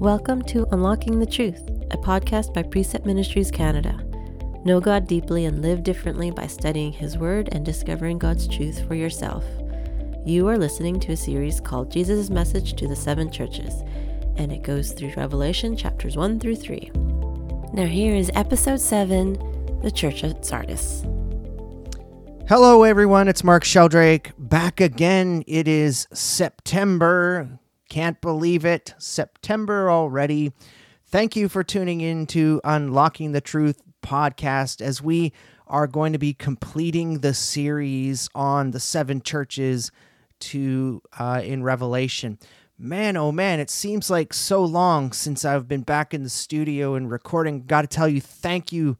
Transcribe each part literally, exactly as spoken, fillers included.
Welcome to Unlocking the Truth, a podcast by Precept Ministries Canada. Know God deeply and live differently by studying His Word and discovering God's truth for yourself. You are listening to a series called Jesus' Message to the Seven Churches, and it goes through Revelation chapters one through three. Now here is episode seven, The Church at Sardis. Hello everyone, it's Mark Sheldrake, back again. It is September. Can't believe it. September already. Thank you for tuning in to Unlocking the Truth podcast as we are going to be completing the series on the seven churches to uh, in Revelation. Man, oh man, it seems like so long since I've been back in the studio and recording. Got to tell you, thank you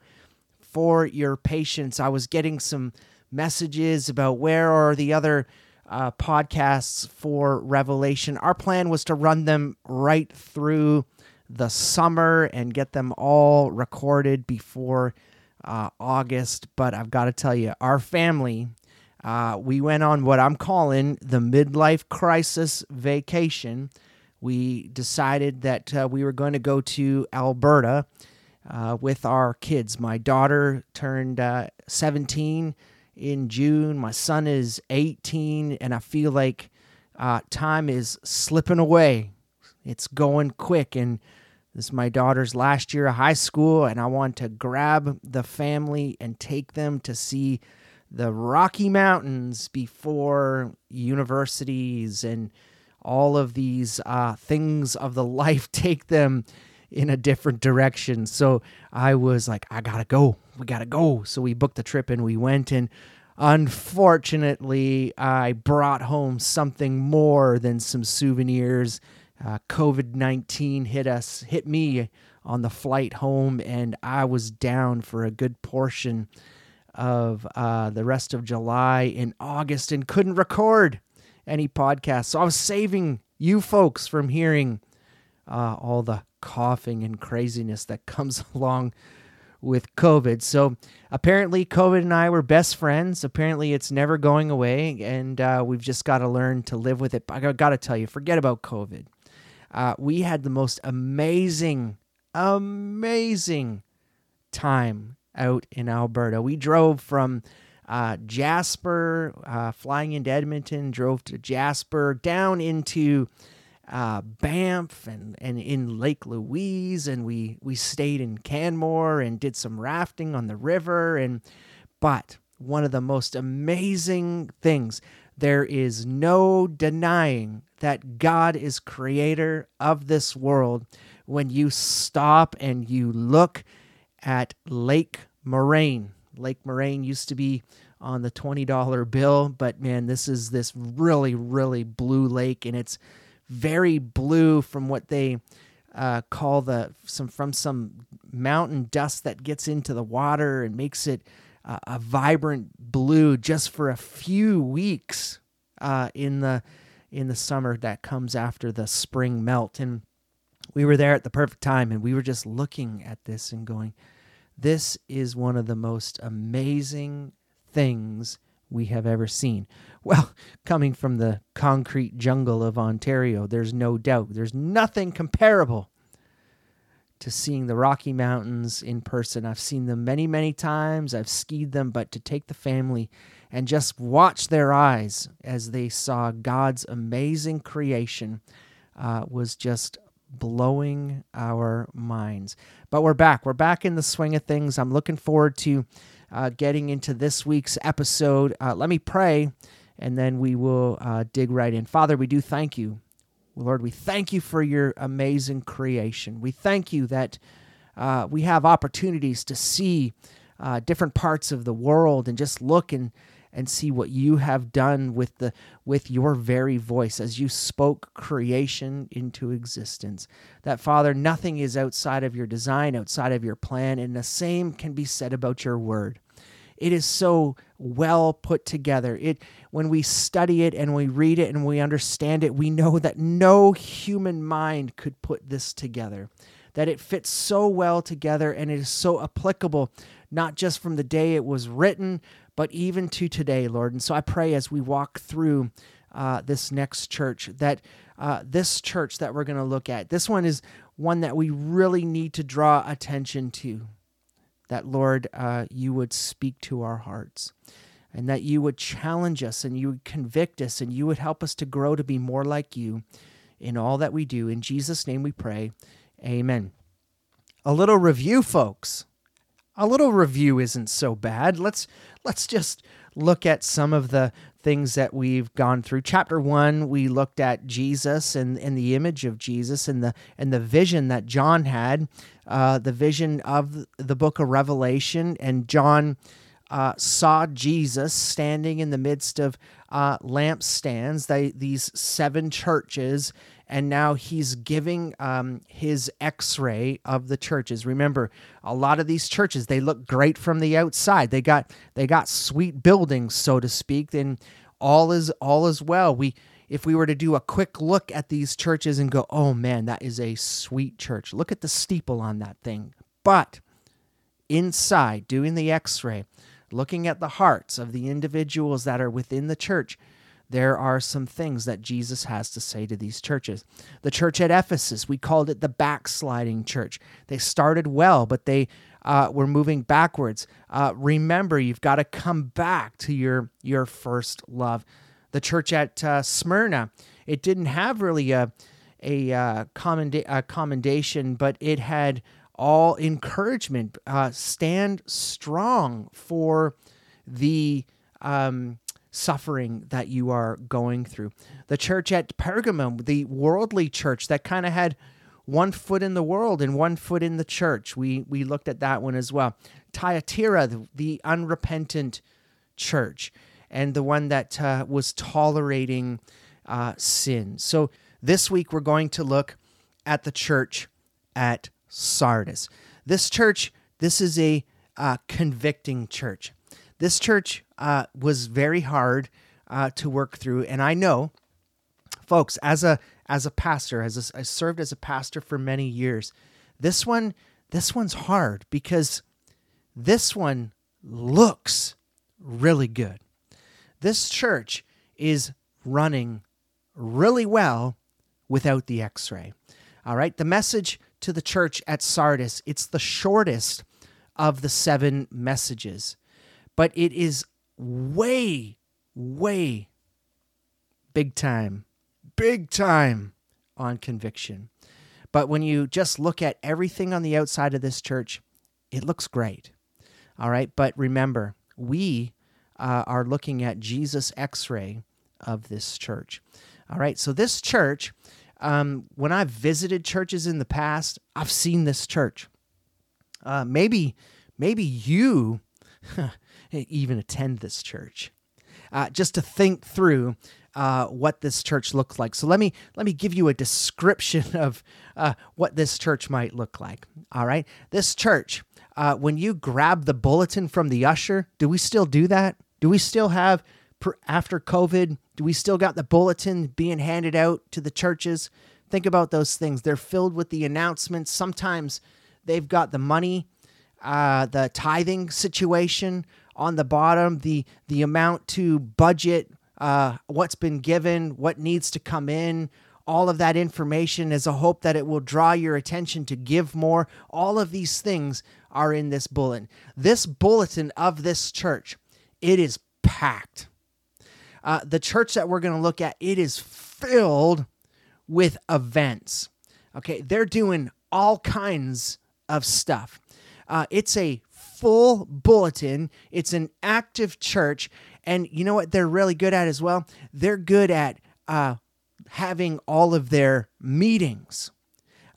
for your patience. I was getting some messages about where are the other uh, podcasts for Revelation. Our plan was to run them right through the summer and get them all recorded before uh, August. But I've got to tell you, our family, uh, we went on what I'm calling the midlife crisis vacation. We decided that uh, we were going to go to Alberta uh, with our kids. My daughter turned uh, seventeen in June. My son is eighteen, and I feel like uh, time is slipping away. It's going quick, and this is my daughter's last year of high school, and I want to grab the family and take them to see the Rocky Mountains before universities and all of these uh, things of the life take them in a different direction. So I was like, I gotta go. We gotta go. So we booked the trip and we went, and unfortunately, I brought home something more than some souvenirs. Uh, covid nineteen hit us, hit me on the flight home, and I was down for a good portion of uh, the rest of July and August and couldn't record any podcasts. So I was saving you folks from hearing uh, all the coughing and craziness that comes along with COVID. So apparently COVID and I were best friends. Apparently it's never going away, and uh, we've just got to learn to live with it. But I got to tell you, forget about COVID. Uh, we had the most amazing, amazing time out in Alberta. We drove from uh, Jasper, uh, flying into Edmonton, drove to Jasper, down into uh, Banff and, and in Lake Louise, and we, we stayed in Canmore and did some rafting on the river. And but one of the most amazing things, there is no denying that God is creator of this world. When you stop and you look at Lake Moraine, Lake Moraine used to be on the twenty dollar bill, but man, this is this really, really blue lake, and it's very blue from what they uh, call the some from some mountain dust that gets into the water and makes it uh, a vibrant blue just for a few weeks uh, in the in the summer that comes after the spring melt. And we were there at the perfect time, and we were just looking at this and going, this is one of the most amazing things we have ever seen. Well, coming from the concrete jungle of Ontario, there's no doubt. There's nothing comparable to seeing the Rocky Mountains in person. I've seen them many, many times. I've skied them, but to take the family and just watch their eyes as they saw God's amazing creation uh, was just blowing our minds. But we're back. We're back in the swing of things. I'm looking forward to uh, getting into this week's episode. Uh, let me pray, and then we will uh, dig right in. Father, we do thank you. Lord, we thank you for your amazing creation. We thank you that uh, we have opportunities to see uh, different parts of the world and just look and, and see what you have done with the with your very voice as you spoke creation into existence. That, Father, nothing is outside of your design, outside of your plan, and the same can be said about your word. It is so well put together. It when we study it and we read it and we understand it, we know that no human mind could put this together, that it fits so well together, and it is so applicable, not just from the day it was written, but even to today, Lord. And so I pray as we walk through uh, this next church that uh, this church that we're going to look at. This one is one that we really need to draw attention to, that, Lord, uh, you would speak to our hearts, and that you would challenge us, and you would convict us, and you would help us to grow to be more like you in all that we do. In Jesus' name we pray. Amen. A little review, folks. A little review isn't so bad. Let's let's just look at some of the things that we've gone through. Chapter one, we looked at Jesus and, and the image of Jesus and the and the vision that John had, uh, the vision of the book of Revelation, and John Uh, saw Jesus standing in the midst of uh, lampstands, they, these seven churches, and now he's giving um, his x-ray of the churches. Remember, a lot of these churches, they look great from the outside. They got they got sweet buildings, so to speak, and all is all is well. We if we were to do a quick look at these churches and go, oh man, that is a sweet church. Look at the steeple on that thing. But inside, doing the x-ray, looking at the hearts of the individuals that are within the church, there are some things that Jesus has to say to these churches. The church at Ephesus, we called it the backsliding church. They started well, but they uh, were moving backwards. Uh, remember, you've got to come back to your, your first love. The church at uh, Smyrna, it didn't have really a, a, uh, commenda- a commendation, but it had all encouragement. Uh, stand strong for the um, suffering that you are going through. The church at Pergamum, the worldly church that kind of had one foot in the world and one foot in the church. We we looked at that one as well. Thyatira, the, the unrepentant church, and the one that uh, was tolerating uh, sin. So this week we're going to look at the church at Sardis. This church, this is a uh, convicting church. This church uh, was very hard uh, to work through, and I know, folks, as a as a pastor, as a, I served as a pastor for many years. This one, this one's hard because this one looks really good. This church is running really well without the X-ray. All right, the message to the church at Sardis, it's the shortest of the seven messages, but it is way, way big time, big time on conviction. But when you just look at everything on the outside of this church, it looks great. All right, but remember, we uh, are looking at Jesus' X-ray of this church. All right, so this church, Um, when I've visited churches in the past, I've seen this church. Uh, maybe, maybe you even attend this church, uh, just to think through uh, what this church looks like. So let me let me give you a description of uh, what this church might look like. All right, this church. Uh, when you grab the bulletin from the usher, do we still do that? Do we still have? After COVID, do we still got the bulletin being handed out to the churches? Think about those things. They're filled with the announcements. Sometimes they've got the money, uh, the tithing situation on the bottom, the the amount to budget, uh, what's been given, what needs to come in. All of that information is a hope that it will draw your attention to give more. All of these things are in this bulletin. This bulletin of this church, it is packed. Uh, the church that we're going to look at, it is filled with events. Okay, they're doing all kinds of stuff. Uh, it's a full bulletin. It's an active church. And you know what they're really good at as well? They're good at uh, having all of their meetings.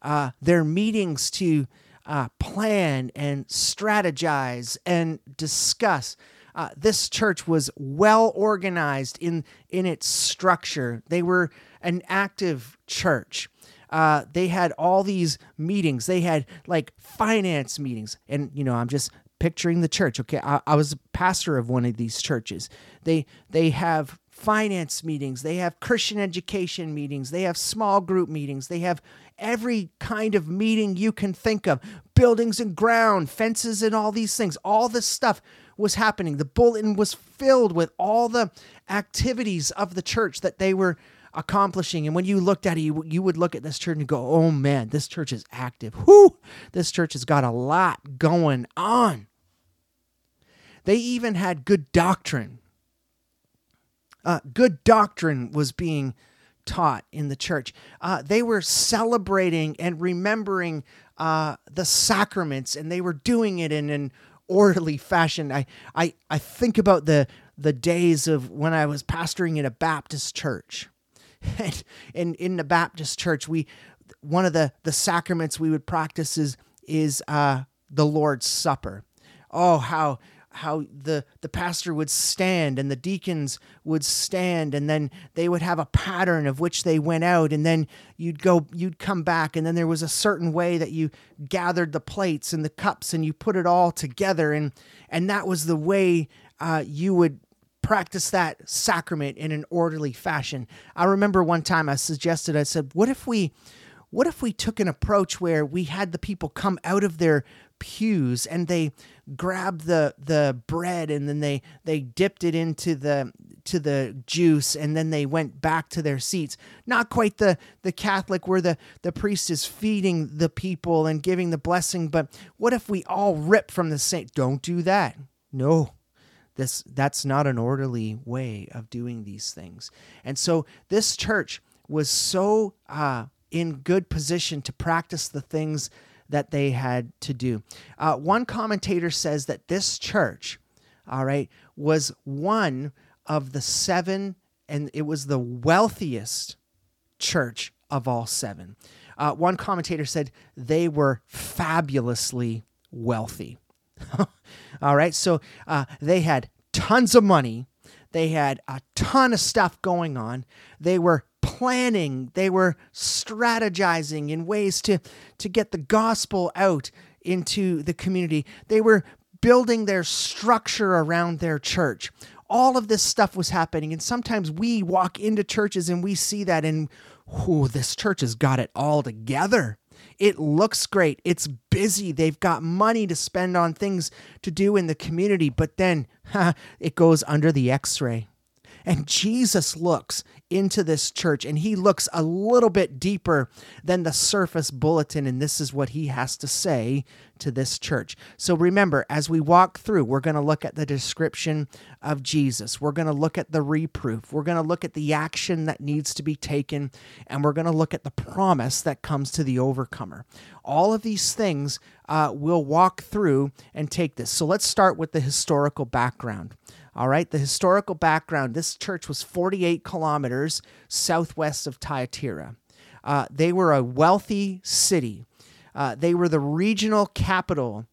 Uh, their meetings to uh, plan and strategize and discuss. Uh, this church was well organized in, in its structure. They were an active church. Uh, they had all these meetings. They had like finance meetings. And, you know, I'm just picturing the church. Okay, I, I was a pastor of one of these churches. They they have finance meetings. They have Christian education meetings. They have small group meetings. They have every kind of meeting you can think of. Buildings and ground, fences and all these things. All this stuff was happening. The bulletin was filled with all the activities of the church that they were accomplishing. And when you looked at it, you, you would look at this church and go, oh man, this church is active. Whoo! This church has got a lot going on. They even had good doctrine. Uh, good doctrine was being taught in the church. Uh, they were celebrating and remembering uh, the sacraments, and they were doing it in an orderly fashion. I, I, I think about the the days of when I was pastoring in a Baptist church. And in, in the Baptist church, we one of the, the sacraments we would practice is, is uh, the Lord's Supper. Oh, how... how the, the pastor would stand and the deacons would stand, and then they would have a pattern of which they went out, and then you'd go, you'd come back, and then there was a certain way that you gathered the plates and the cups and you put it all together. And, and that was the way uh, you would practice that sacrament in an orderly fashion. I remember one time I suggested, I said, what if we, what if we took an approach where we had the people come out of their pews and they grabbed the the bread, and then they they dipped it into the to the juice, and then they went back to their seats. Not quite the the Catholic where the the priest is feeding the people and giving the blessing, but what if we all rip from the same? Don't do that. No, this that's not an orderly way of doing these things. And so this church was so uh, in good position to practice the things that they had to do. Uh, one commentator says that this church, all right, was one of the seven, and it was the wealthiest church of all seven. Uh, one commentator said they were fabulously wealthy. All right, so uh, they had tons of money. They had a ton of stuff going on. They were planning, they were strategizing in ways to, to get the gospel out into the community. They were building their structure around their church. All of this stuff was happening, and sometimes we walk into churches and we see that, and oh, this church has got it all together. It looks great. It's busy. They've got money to spend on things to do in the community, but then ha, it goes under the x-ray. And Jesus looks into this church, and he looks a little bit deeper than the surface bulletin, and this is what he has to say to this church. So remember, as we walk through, we're going to look at the description of Jesus. We're going to look at the reproof. We're going to look at the action that needs to be taken, and we're going to look at the promise that comes to the overcomer. All of these things uh, we'll walk through and take this. So let's start with the historical background. All right, the historical background, this church was forty-eight kilometers southwest of Thyatira. Uh, they were a wealthy city. Uh, they were the regional capital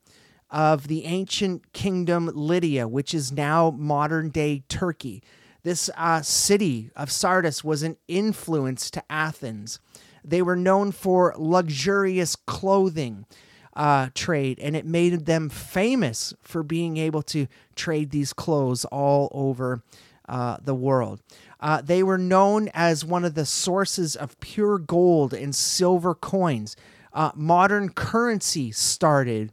of the ancient kingdom Lydia, which is now modern-day Turkey. This uh, city of Sardis was an influence to Athens. They were known for luxurious clothing Uh, trade, and it made them famous for being able to trade these clothes all over uh, the world. Uh, they were known as one of the sources of pure gold and silver coins. Uh, modern currency started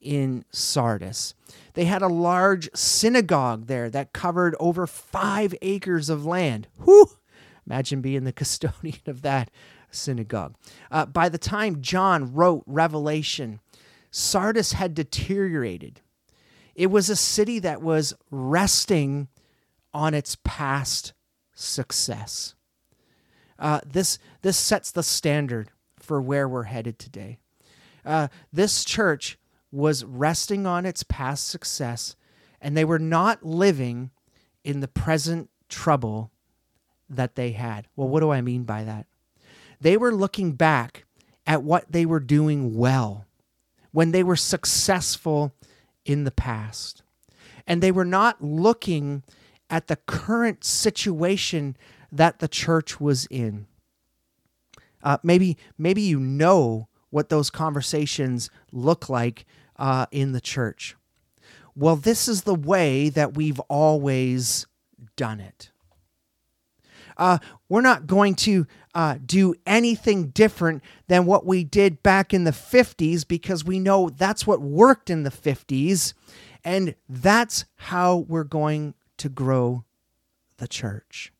in Sardis. They had a large synagogue there that covered over five acres of land. Whew! Imagine being the custodian of that synagogue. Uh, by the time John wrote Revelation, Sardis had deteriorated. It was a city that was resting on its past success. Uh, this, this sets the standard for where we're headed today. Uh, this church was resting on its past success, and they were not living in the present trouble that they had. Well, what do I mean by that? They were looking back at what they were doing well when they were successful in the past. And they were not looking at the current situation that the church was in. Uh, maybe, maybe you know what those conversations look like uh, in the church. Well, this is the way that we've always done it. Uh, we're not going to uh, do anything different than what we did back in the fifties, because we know that's what worked in the fifties, and that's how we're going to grow the church.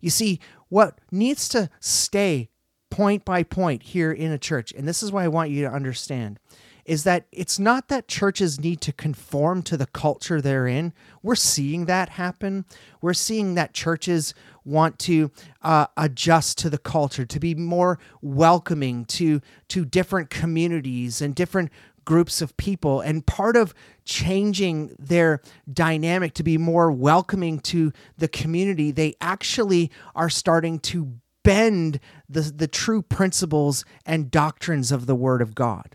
You see, what needs to stay point by point here in a church, and this is why I want you to understand, is that it's not that churches need to conform to the culture they're in. We're seeing that happen. We're seeing that churches want to uh, adjust to the culture, to be more welcoming to, to different communities and different groups of people. And part of changing their dynamic to be more welcoming to the community, they actually are starting to bend the, the true principles and doctrines of the Word of God.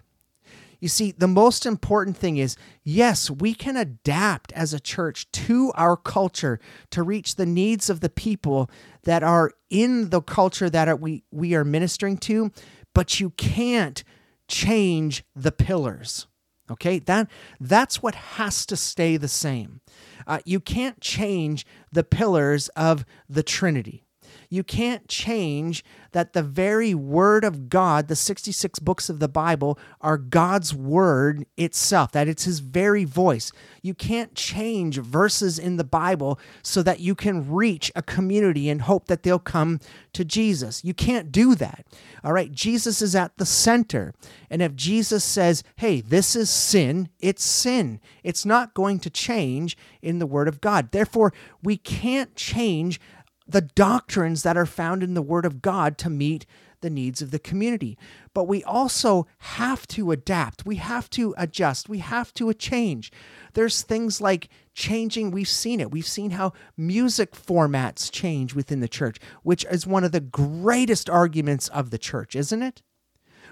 You see, the most important thing is, yes, we can adapt as a church to our culture to reach the needs of the people that are in the culture that we, we are ministering to, but you can't change the pillars. Okay, that that's what has to stay the same. Uh, you can't change the pillars of the Trinity. You can't change that the very Word of God, the sixty-six books of the Bible, are God's Word itself, that it's His very voice. You can't change verses in the Bible so that you can reach a community and hope that they'll come to Jesus. You can't do that. All right, Jesus is at the center. And if Jesus says, hey, this is sin, it's sin. It's not going to change in the Word of God. Therefore, we can't change the doctrines that are found in the Word of God to meet the needs of the community. But we also have to adapt. We have to adjust. We have to change. There's things like changing. We've seen it. We've seen how music formats change within the church, which is one of the greatest arguments of the church, isn't it?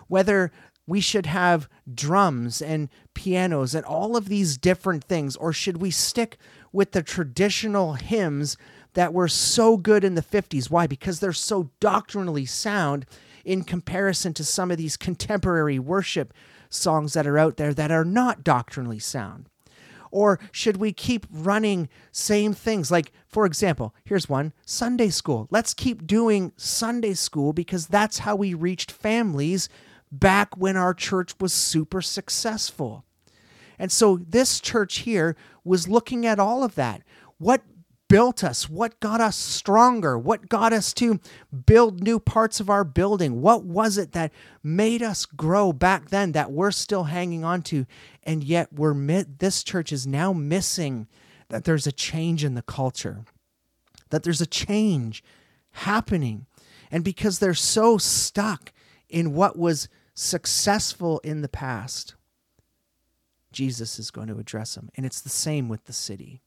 Whether we should have drums and pianos and all of these different things, or should we stick with the traditional hymns that were so good in the fifties. Why? Because they're so doctrinally sound in comparison to some of these contemporary worship songs that are out there that are not doctrinally sound. Or should we keep running same things? Like, for example, here's one, Sunday school. Let's keep doing Sunday school because that's how we reached families back when our church was super successful. And so this church here was looking at all of that. What built us, what got us stronger, what got us to build new parts of our building, what was it that made us grow back then that we're still hanging on to, and yet we're this church is now missing that there's a change in the culture, that there's a change happening. And because they're so stuck in what was successful in the past, Jesus is going to address them. And it's the same with the city.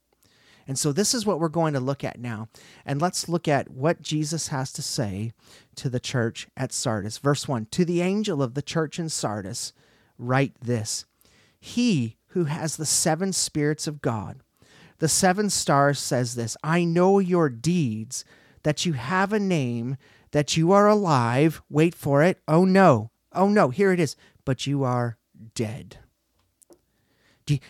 And so this is what we're going to look at now. And let's look at what Jesus has to say to the church at Sardis. Verse one, to the angel of the church in Sardis, write this. He who has the seven spirits of God, the seven stars, says this, I know your deeds, that you have a name, that you are alive. Wait for it. Oh no. Oh no. Here it is. But you are dead.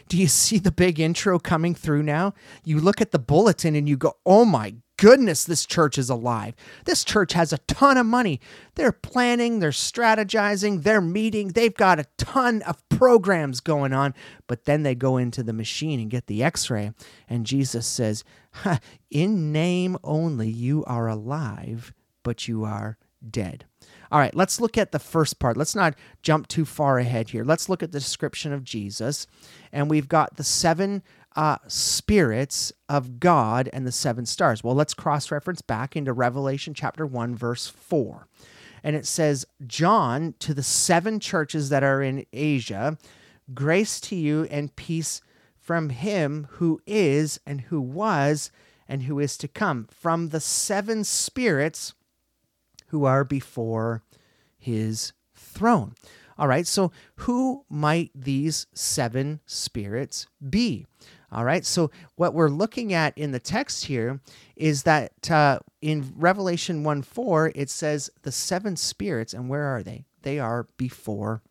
Do you see the big intro coming through now? You look at the bulletin and you go, oh my goodness, this church is alive. This church has a ton of money. They're planning, they're strategizing, they're meeting. They've got a ton of programs going on. But then they go into the machine and get the x-ray. And Jesus says, ha, in name only you are alive, but you are dead. All right, let's look at the first part. Let's not jump too far ahead here. Let's look at the description of Jesus. And we've got the seven uh, spirits of God and the seven stars. Well, let's cross-reference back into Revelation chapter one, verse four. And it says, John, to the seven churches that are in Asia, grace to you and peace from him who is and who was and who is to come, from the seven spirits who are before his throne. All right, so who might these seven spirits be? All right, so what we're looking at in the text here is that uh, in Revelation one four, it says the seven spirits, and where are they? They are before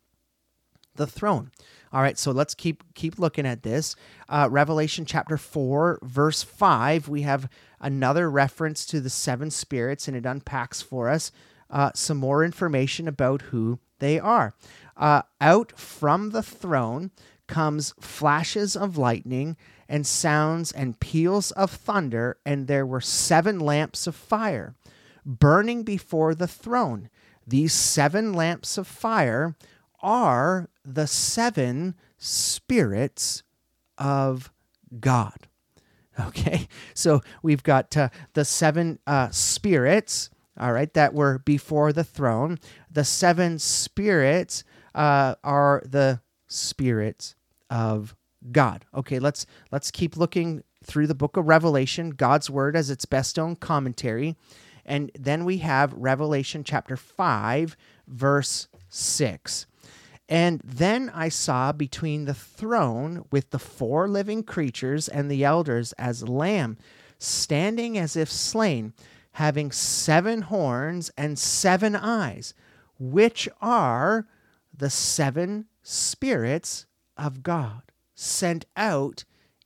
the throne. All right, so let's keep keep looking at this. Uh, Revelation chapter four, verse five, we have another reference to the seven spirits, and it unpacks for us uh, some more information about who they are. Uh, out from the throne comes flashes of lightning and sounds and peals of thunder, and there were seven lamps of fire burning before the throne. These seven lamps of fire are the seven spirits of God. Okay, so we've got uh, the seven uh, spirits, all right, that were before the throne. The seven spirits uh, are the spirits of God. Okay, let's let's keep looking through the book of Revelation, God's Word as its best known commentary. And then we have Revelation chapter five, verse six. And then I saw between the throne with the four living creatures and the elders as a lamb, standing as if slain, having seven horns and seven eyes, which are the seven spirits of God sent out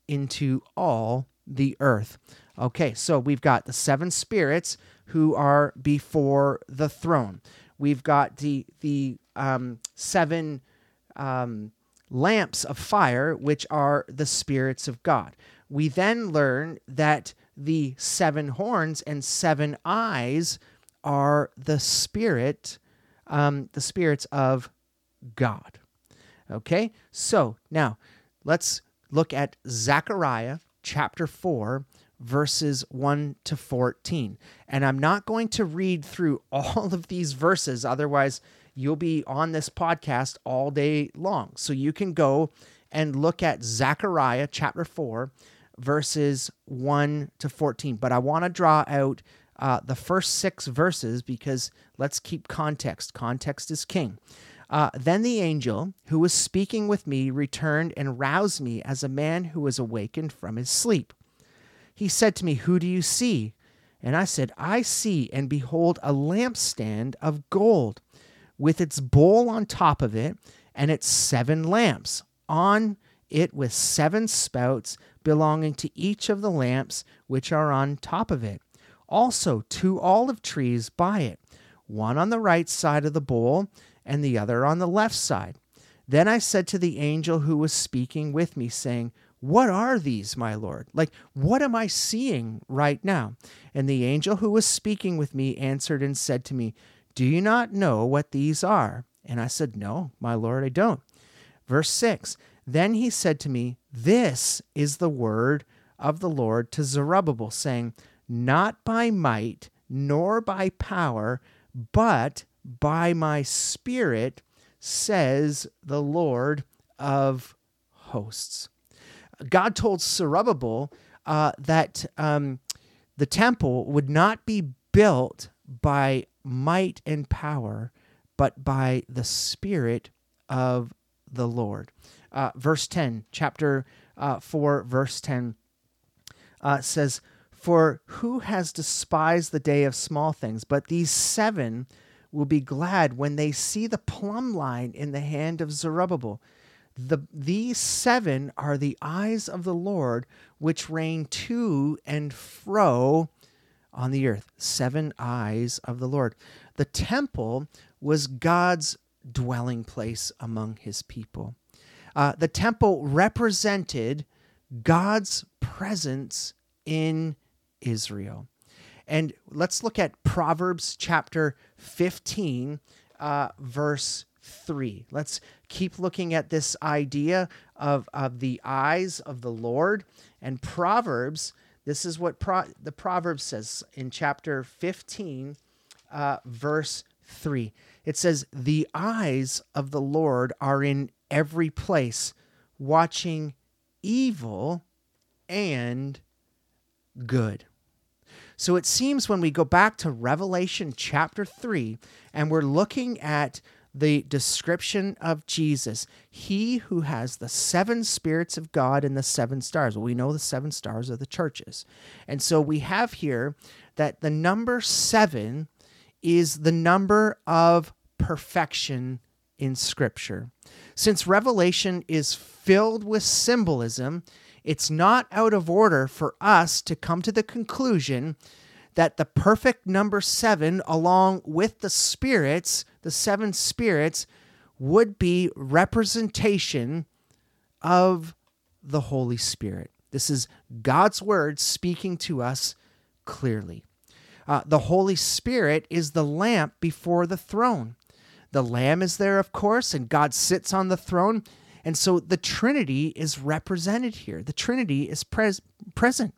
into all the earth. Okay, so we've got the seven spirits who are before the throne. We've got the the um, seven um, lamps of fire, which are the spirits of God. We then learn that the seven horns and seven eyes are the spirit, um, the spirits of God. Okay, so now let's look at Zechariah chapter four, verses one to fourteen. And I'm not going to read through all of these verses, otherwise you'll be on this podcast all day long. So you can go and look at Zechariah chapter four, verses one to fourteen. But I want to draw out uh, the first six verses because let's keep context. Context is king. Uh, then the angel who was speaking with me returned and roused me as a man who was awakened from his sleep. He said to me, "Who do you see?" And I said, "I see, and behold, a lampstand of gold, with its bowl on top of it, and its seven lamps, on it with seven spouts belonging to each of the lamps which are on top of it. Also two olive trees by it, one on the right side of the bowl, and the other on the left side." Then I said to the angel who was speaking with me, saying, "What are these, my Lord? Like, what am I seeing right now?" And the angel who was speaking with me answered and said to me, "Do you not know what these are?" And I said, "No, my Lord, I don't." Verse six, then he said to me, "This is the word of the Lord to Zerubbabel, saying, not by might, nor by power, but by my spirit, says the Lord of hosts." God told Zerubbabel uh, that um, the temple would not be built by might and power, but by the Spirit of the Lord. Uh, verse ten, chapter uh, four, verse ten uh, says, "For who has despised the day of small things? But these seven will be glad when they see the plumb line in the hand of Zerubbabel. The, these seven are the eyes of the Lord, which reign to and fro on the earth." Seven eyes of the Lord. The temple was God's dwelling place among his people. Uh, the temple represented God's presence in Israel. And let's look at Proverbs chapter fifteen, uh, verse three. Let's keep looking at this idea of, of the eyes of the Lord. And Proverbs, this is what pro, the Proverbs says in chapter fifteen, uh, verse three. It says, "The eyes of the Lord are in every place, watching evil and good." So it seems when we go back to Revelation chapter three, and we're looking at the description of Jesus, he who has the seven spirits of God and the seven stars. Well, we know the seven stars are the churches. And so we have here that the number seven is the number of perfection in Scripture. Since Revelation is filled with symbolism, it's not out of order for us to come to the conclusion that the perfect number seven, along with the spirits, the seven spirits, would be representation of the Holy Spirit. This is God's word speaking to us clearly. Uh, the Holy Spirit is the lamp before the throne. The Lamb is there, of course, and God sits on the throne. And so the Trinity is represented here. The Trinity is pres- present.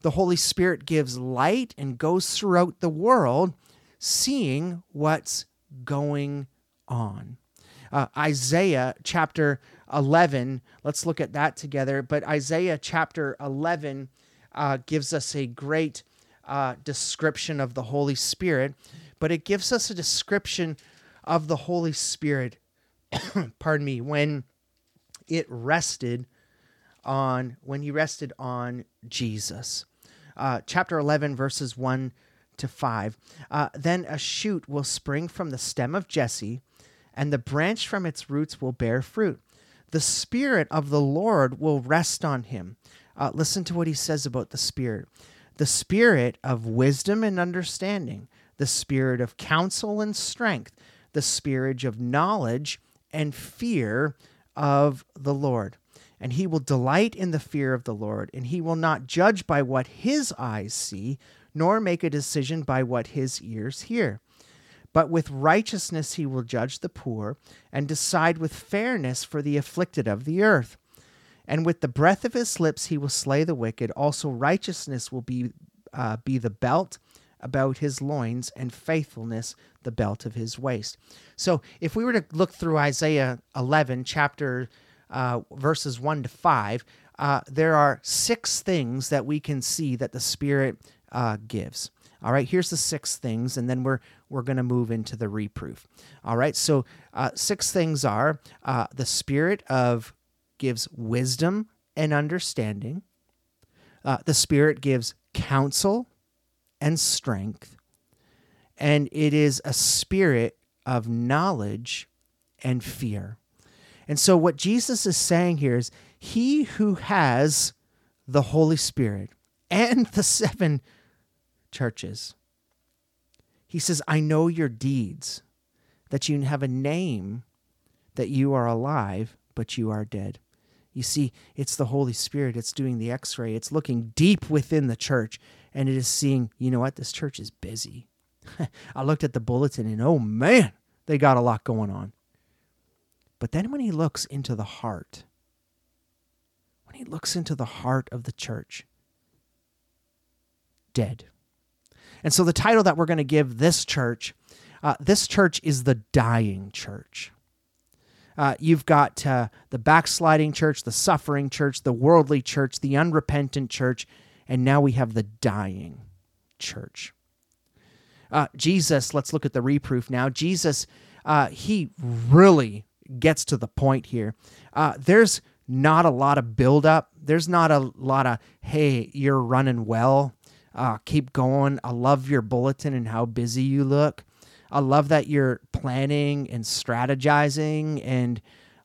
The Holy Spirit gives light and goes throughout the world, seeing what's going on. Uh, Isaiah chapter eleven, let's look at that together. But Isaiah chapter eleven uh, gives us a great uh, description of the Holy Spirit, but it gives us a description of the Holy Spirit, pardon me, when it rested on, when he rested on Jesus. Uh, chapter eleven, verses one to five. Uh, then a shoot will spring from the stem of Jesse, and the branch from its roots will bear fruit. The Spirit of the Lord will rest on him. Uh, listen to what he says about the Spirit. The Spirit of wisdom and understanding, the Spirit of counsel and strength, the Spirit of knowledge and fear of the Lord. And he will delight in the fear of the Lord, and he will not judge by what his eyes see, nor make a decision by what his ears hear. But with righteousness he will judge the poor and decide with fairness for the afflicted of the earth. And with the breath of his lips he will slay the wicked. Also righteousness will be uh, be the belt about his loins, and faithfulness the belt of his waist. So if we were to look through Isaiah eleven, chapter uh, verses one to five, uh, there are six things that we can see that the Spirit uh, gives. All right, here's the six things, and then we're we're going to move into the reproof. All right, so uh, six things are uh, the Spirit of gives wisdom and understanding. Uh, the Spirit gives counsel and strength, and it is a spirit of knowledge and fear. And so what Jesus is saying here is, he who has the Holy Spirit and the seven churches. He says, I know your deeds, that you have a name, that you are alive, but you are dead. You see, it's the Holy Spirit. It's doing the x-ray. It's looking deep within the church, and it is seeing, you know what? This church is busy. I looked at the bulletin, and oh, man, they got a lot going on. But then when he looks into the heart, when he looks into the heart of the church, dead. And so the title that we're going to give this church, uh, this church is the dying church. Uh, you've got uh, the backsliding church, the suffering church, the worldly church, the unrepentant church, and now we have the dying church. Uh, Jesus, let's look at the reproof now. Jesus, uh, he really gets to the point here. Uh, there's not a lot of buildup. There's not a lot of, hey, you're running well. Uh, keep going. I love your bulletin and how busy you look. I love that you're planning and strategizing, and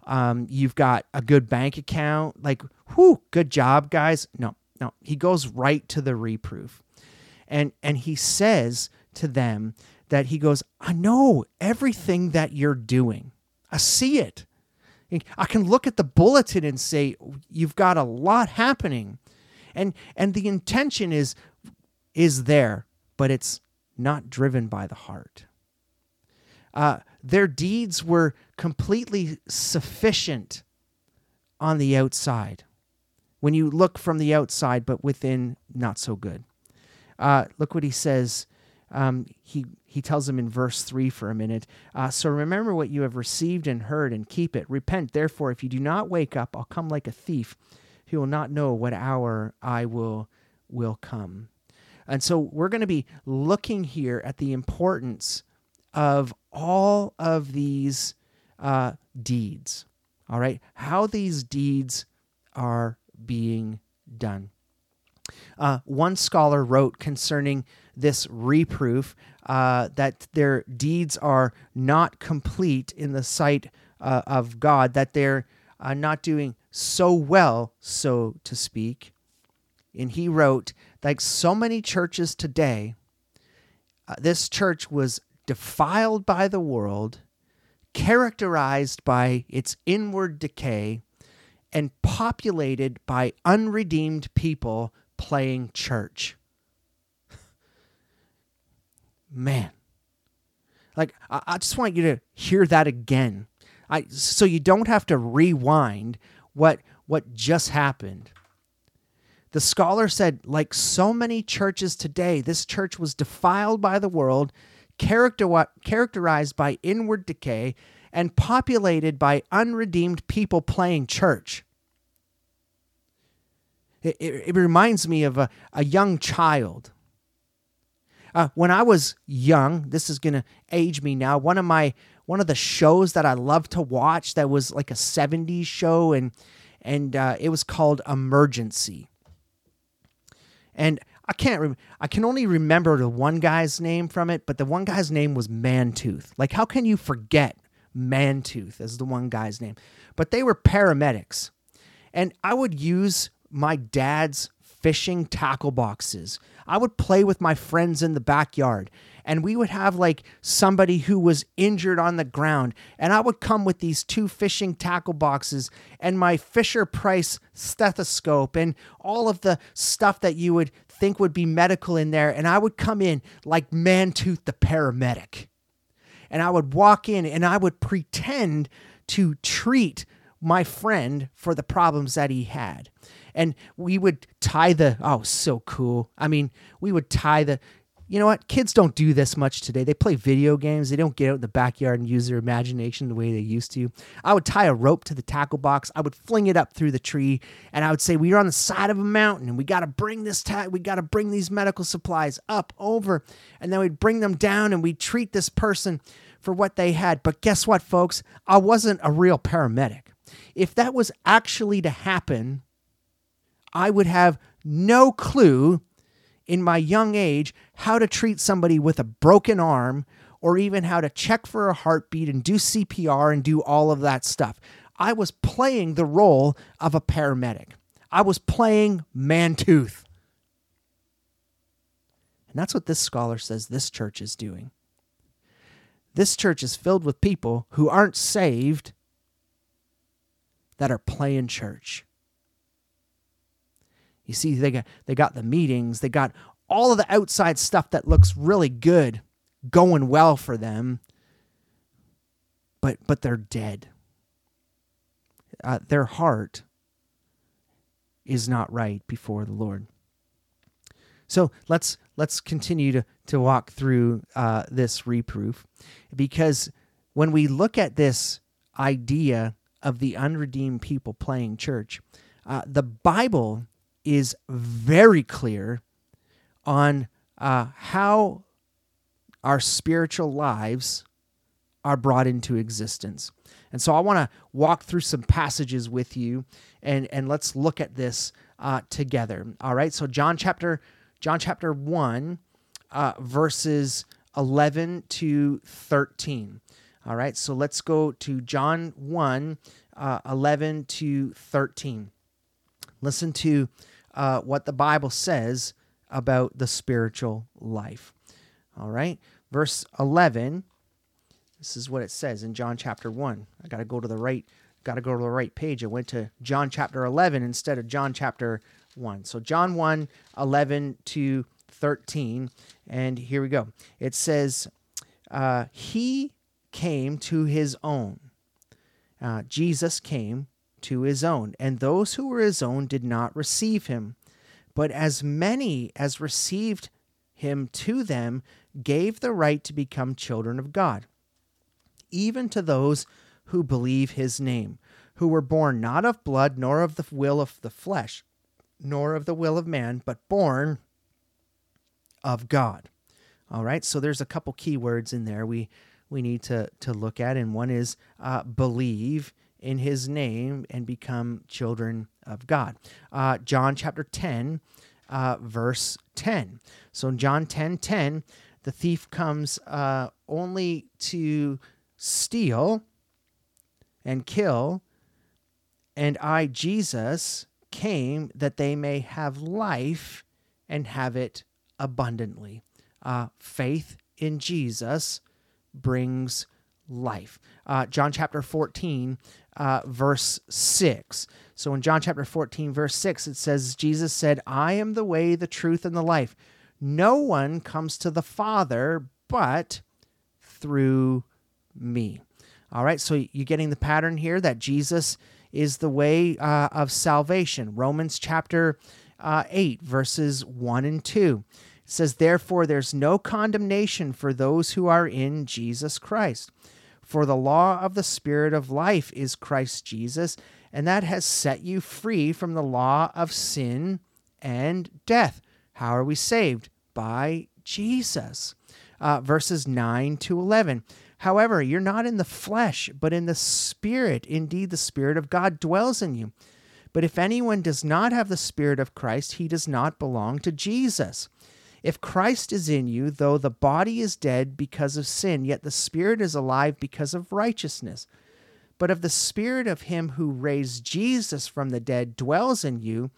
um, you've got a good bank account. Like, whoo, good job, guys. No, no. He goes right to the reproof. And, and he says to them that he goes, I know everything that you're doing. I see it. I can look at the bulletin and say, you've got a lot happening. And, and the intention is, is there, but it's not driven by the heart. Uh, their deeds were completely sufficient on the outside. When you look from the outside, but within, not so good. Uh, look what he says. Um, he, he tells them in verse three for a minute. Uh, so remember what you have received and heard and keep it. Repent, therefore, if you do not wake up, I'll come like a thief. He will not know what hour I will will come. And so we're going to be looking here at the importance of all of these uh, deeds, all right? How these deeds are being done. Uh, one scholar wrote concerning this reproof uh, that their deeds are not complete in the sight uh, of God, that they're uh, not doing so well, so to speak. And he wrote, like so many churches today, uh, this church was defiled by the world, characterized by its inward decay, and populated by unredeemed people playing church. Man. Like, I, I just want you to hear that again. I, so you don't have to rewind what what just happened. The scholar said, like so many churches today, this church was defiled by the world, character, characterized by inward decay, and populated by unredeemed people playing church. It, it, it reminds me of a, a young child. Uh, when I was young, this is going to age me now, one of my one of the shows that I loved to watch that was like a seventies show, and and uh, it was called Emergency. And I can't remember, I can only remember the one guy's name from it, but the one guy's name was Mantooth. Like, how can you forget Mantooth as the one guy's name? But they were paramedics. And I would use my dad's fishing tackle boxes. I would play with my friends in the backyard, and we would have like somebody who was injured on the ground, and I would come with these two fishing tackle boxes and my Fisher Price stethoscope and all of the stuff that you would think would be medical in there, and I would come in like Mantooth the paramedic, and I would walk in and I would pretend to treat my friend for the problems that he had. And we would tie the, oh, so cool. I mean, we would tie the, you know what? Kids don't do this much today. They play video games. They don't get out in the backyard and use their imagination the way they used to. I would tie a rope to the tackle box. I would fling it up through the tree. And I would say, we are on the side of a mountain, and we got to bring this, ta- we got to bring these medical supplies up over. And then we'd bring them down, and we'd treat this person for what they had. But guess what, folks? I wasn't a real paramedic. If that was actually to happen, I would have no clue in my young age how to treat somebody with a broken arm, or even how to check for a heartbeat and do C P R and do all of that stuff. I was playing the role of a paramedic. I was playing Mantooth. And that's what this scholar says this church is doing. This church is filled with people who aren't saved that are playing church. You see, they got, they got the meetings. They got all of the outside stuff that looks really good going well for them, but but they're dead. Uh, their heart is not right before the Lord. So let's let's continue to, to walk through uh, this reproof, because when we look at this idea of the unredeemed people playing church, uh, the Bible is very clear on uh, how our spiritual lives are brought into existence. And so I want to walk through some passages with you, and, and let's look at this uh, together. All right, so John chapter John chapter one, uh, verses eleven to thirteen. All right, so let's go to John one, uh, eleven to thirteen. Listen to Uh, what the Bible says about the spiritual life. All right, verse eleven. This is what it says in John chapter one. I got to go to the right. Got to go to the right page. I went to John chapter eleven instead of John chapter one. So John one, eleven to thirteen, and here we go. It says, uh, "He came to his own." Uh, Jesus came to his own, and those who were his own did not receive him. But as many as received him, to them gave the right to become children of God, even to those who believe his name, who were born not of blood, nor of the will of the flesh, nor of the will of man, but born of God. All right, so there's a couple key words in there we we need to, to look at, and one is uh, believe in his name and become children of God. Uh, John chapter ten, uh, verse ten. So in John ten ten, the thief comes uh, only to steal and kill, and I, Jesus, came that they may have life and have it abundantly. Uh, faith in Jesus brings life. Uh, John chapter fourteen, uh, verse six. So in John chapter fourteen, verse six, it says, Jesus said, I am the way, the truth, and the life. No one comes to the Father but through me. All right, so you're getting the pattern here that Jesus is the way uh, of salvation. Romans chapter uh, eight, verses one and two. It says, therefore, there's no condemnation for those who are in Jesus Christ. For the law of the Spirit of life is Christ Jesus, and that has set you free from the law of sin and death. How are we saved? By Jesus. Uh, verses nine to eleven. However, you're not in the flesh, but in the Spirit. Indeed, the Spirit of God dwells in you. But if anyone does not have the Spirit of Christ, he does not belong to Jesus. If Christ is in you, though the body is dead because of sin, yet the Spirit is alive because of righteousness. But if the Spirit of him who raised Jesus from the dead dwells in you,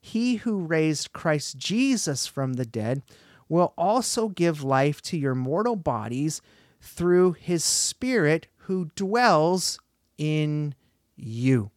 he who raised Christ Jesus from the dead will also give life to your mortal bodies through his Spirit who dwells in you.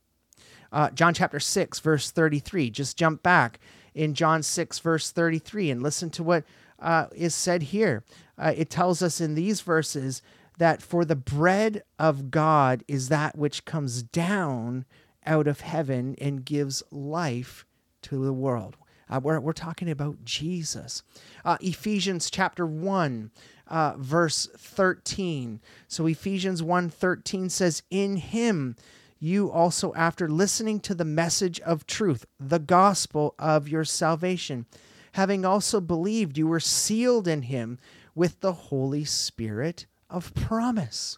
Uh, John chapter six, verse thirty-three. Just jump back in John six, verse thirty-three, and listen to what uh, is said here. Uh, it tells us in these verses that for the bread of God is that which comes down out of heaven and gives life to the world. Uh, we're, we're talking about Jesus. Uh, Ephesians chapter one, uh, verse thirteen. So Ephesians one thirteen says, in him you also, after listening to the message of truth, the gospel of your salvation, having also believed, you were sealed in him with the Holy Spirit of promise.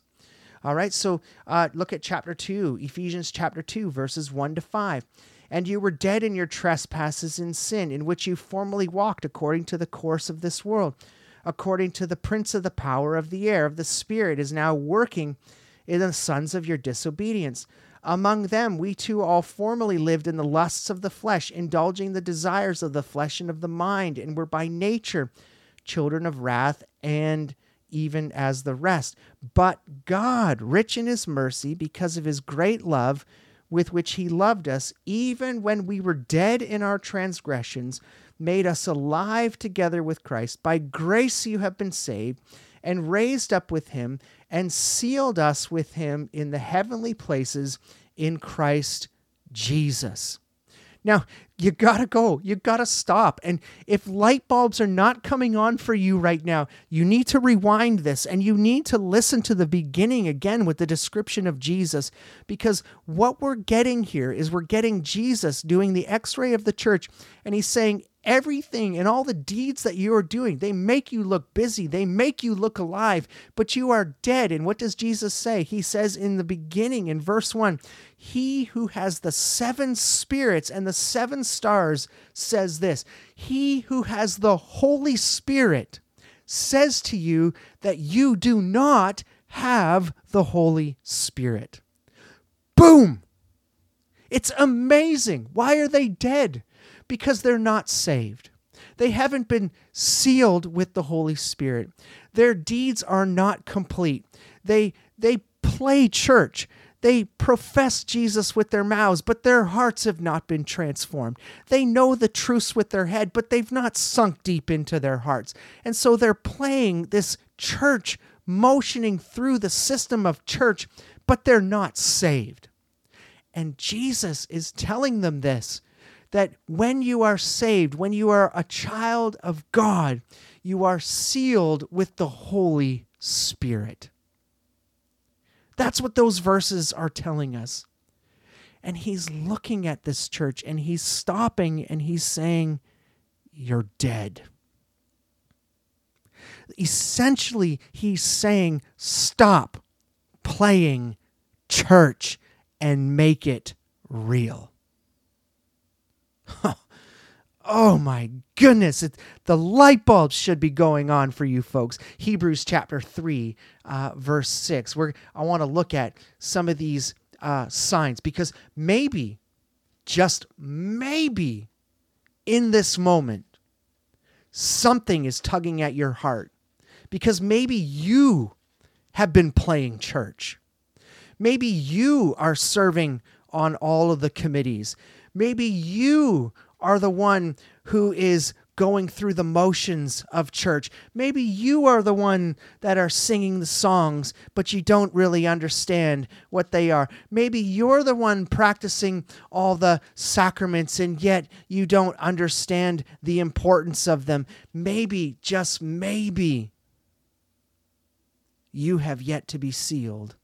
All right, so uh, look at chapter two, Ephesians chapter two, verses one to five. And you were dead in your trespasses and sin, in which you formerly walked according to the course of this world, according to the prince of the power of the air, of the spirit is now working in the sons of your disobedience. Among them, we too all formerly lived in the lusts of the flesh, indulging the desires of the flesh and of the mind, and were by nature children of wrath, and even as the rest. But God, rich in his mercy, because of his great love with which he loved us, even when we were dead in our transgressions, made us alive together with Christ. By grace you have been saved, and raised up with him, and sealed us with him in the heavenly places in Christ Jesus. Now, you gotta go. You gotta stop. And if light bulbs are not coming on for you right now, you need to rewind this and you need to listen to the beginning again with the description of Jesus, because what we're getting here is we're getting Jesus doing the x-ray of the church, and he's saying, everything and all the deeds that you are doing, they make you look busy, they make you look alive, but you are dead. And what does Jesus say? He says in the beginning, in verse one, he who has the seven spirits and the seven stars says this, he who has the Holy Spirit says to you that you do not have the Holy Spirit. Boom! It's amazing. Why are they dead? Because they're not saved. They haven't been sealed with the Holy Spirit. Their deeds are not complete. They they play church. They profess Jesus with their mouths, but their hearts have not been transformed. They know the truths with their head, but they've not sunk deep into their hearts. And so they're playing this church, motioning through the system of church, but they're not saved. And Jesus is telling them this, that when you are saved, when you are a child of God, you are sealed with the Holy Spirit. That's what those verses are telling us. And he's looking at this church and he's stopping and he's saying, you're dead. Essentially, he's saying, stop playing church and make it real. Oh my goodness, it, the light bulbs should be going on for you folks. Hebrews chapter three, uh, verse six. We're, I want to look at some of these uh, signs, because maybe, just maybe, in this moment, something is tugging at your heart. Because maybe you have been playing church. Maybe you are serving on all of the committees. Maybe you are the one who is going through the motions of church. Maybe you are the one that are singing the songs, but you don't really understand what they are. Maybe you're the one practicing all the sacraments, and yet you don't understand the importance of them. Maybe, just maybe, you have yet to be sealed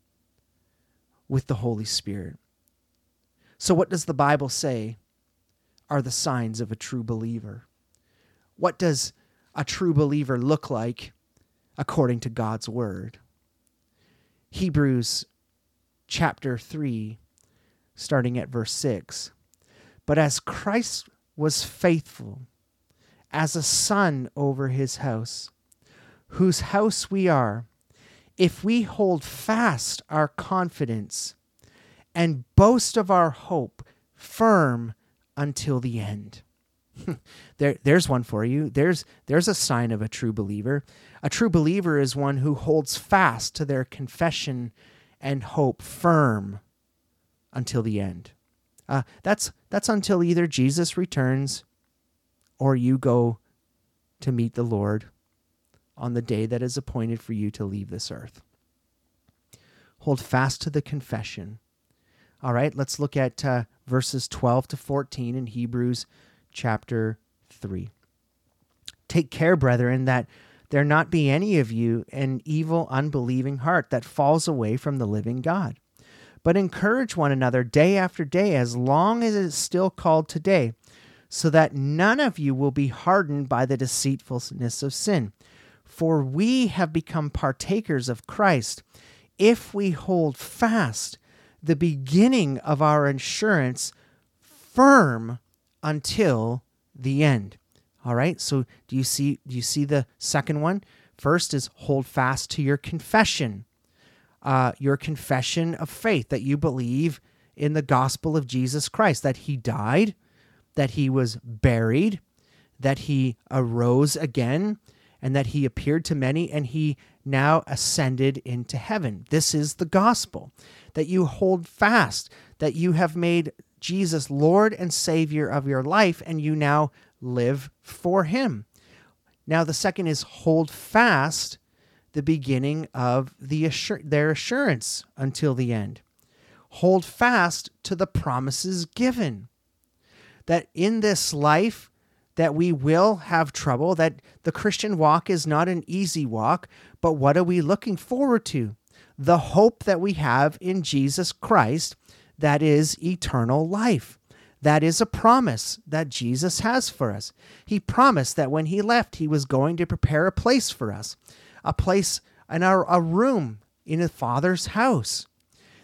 with the Holy Spirit. So what does the Bible say are the signs of a true believer? What does a true believer look like according to God's word? Hebrews chapter three, starting at verse six. But as Christ was faithful as a son over his house, whose house we are, if we hold fast our confidence and boast of our hope firm until the end. There, there's one for you. There's, there's a sign of a true believer. A true believer is one who holds fast to their confession and hope firm until the end. Uh, that's, that's until either Jesus returns or you go to meet the Lord on the day that is appointed for you to leave this earth. Hold fast to the confession. All right, let's look at uh, verses twelve to fourteen in Hebrews chapter three. Take care, brethren, that there not be any of you an evil, unbelieving heart that falls away from the living God. But encourage one another day after day, as long as it is still called today, so that none of you will be hardened by the deceitfulness of sin. For we have become partakers of Christ if we hold fast the beginning of our assurance firm until the end. All right, so do you see do you see the second one? First is hold fast to your confession, uh, your confession of faith, that you believe in the gospel of Jesus Christ, that he died, that he was buried, that he arose again, and that he appeared to many, and he now ascended into heaven. This is the gospel, that you hold fast, that you have made Jesus Lord and Savior of your life, and you now live for him. Now the second is hold fast the beginning of the assur- their assurance until the end. Hold fast to the promises given, that in this life, that we will have trouble, that the Christian walk is not an easy walk, but what are we looking forward to? The hope that we have in Jesus Christ, that is eternal life. That is a promise that Jesus has for us. He promised that when he left, he was going to prepare a place for us, a place in our, a room in the Father's house,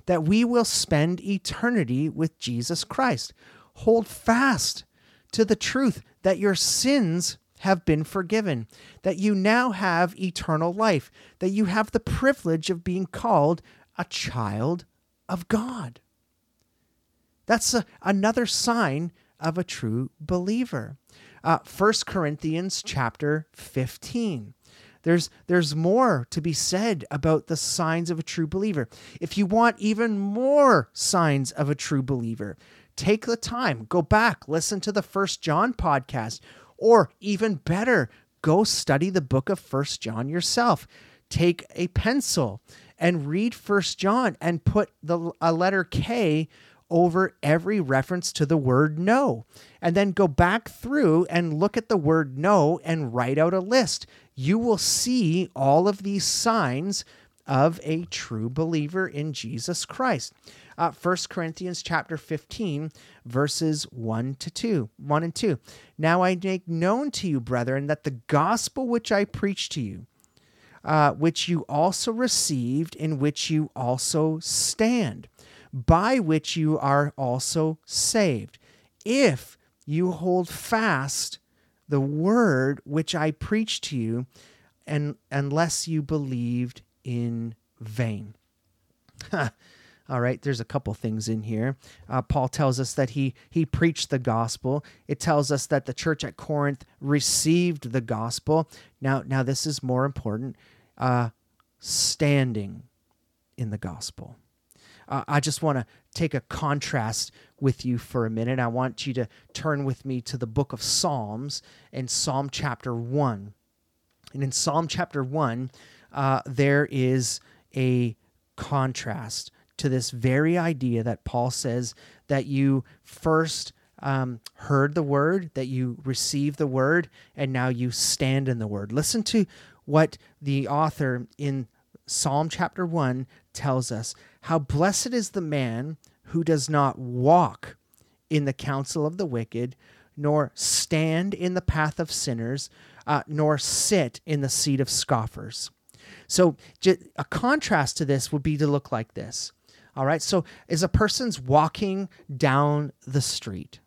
that we will spend eternity with Jesus Christ. Hold fast to the truth that your sins have been forgiven, that you now have eternal life, that you have the privilege of being called a child of God. That's a, another sign of a true believer. Uh, First Corinthians chapter fifteen. There's, there's more to be said about the signs of a true believer. If you want even more signs of a true believer, take the time, go back, listen to the First John podcast, or even better, go study the book of First John yourself. Take a pencil and read First John and put the a letter K over every reference to the word no. And then go back through and look at the word no and write out a list. You will see all of these signs of a true believer in Jesus Christ. Uh, First Corinthians chapter fifteen, verses one to two, one and two. Now I make known to you, brethren, that the gospel which I preached to you, uh, which you also received, in which you also stand, by which you are also saved, if you hold fast the word which I preached to you, and unless you believed in vain. All right, there's a couple things in here. Uh, Paul tells us that he he preached the gospel. It tells us that the church at Corinth received the gospel. Now, now this is more important. Uh, standing in the gospel. Uh, I just want to take a contrast with you for a minute. I want you to turn with me to the book of Psalms and Psalm chapter one. And in Psalm chapter one, uh, there is a contrast to this very idea that Paul says that you first um, heard the word, that you received the word, and now you stand in the word. Listen to what the author in Psalm chapter one tells us. How blessed is the man who does not walk in the counsel of the wicked, nor stand in the path of sinners, uh, nor sit in the seat of scoffers. So a contrast to this would be to look like this. All right, so as a person's walking down the street,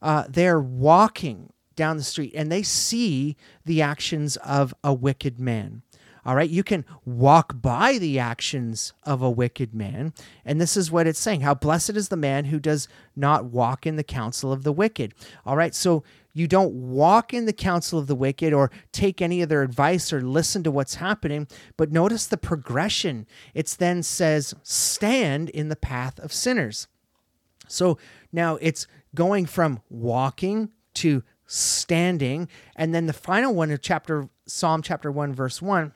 uh, they're walking down the street and they see the actions of a wicked man. All right, you can walk by the actions of a wicked man. And this is what it's saying. How blessed is the man who does not walk in the counsel of the wicked. All right, so you don't walk in the counsel of the wicked or take any of their advice or listen to what's happening. But notice the progression. It then says, stand in the path of sinners. So now it's going from walking to standing. And then the final one of chapter Psalm chapter one, verse one,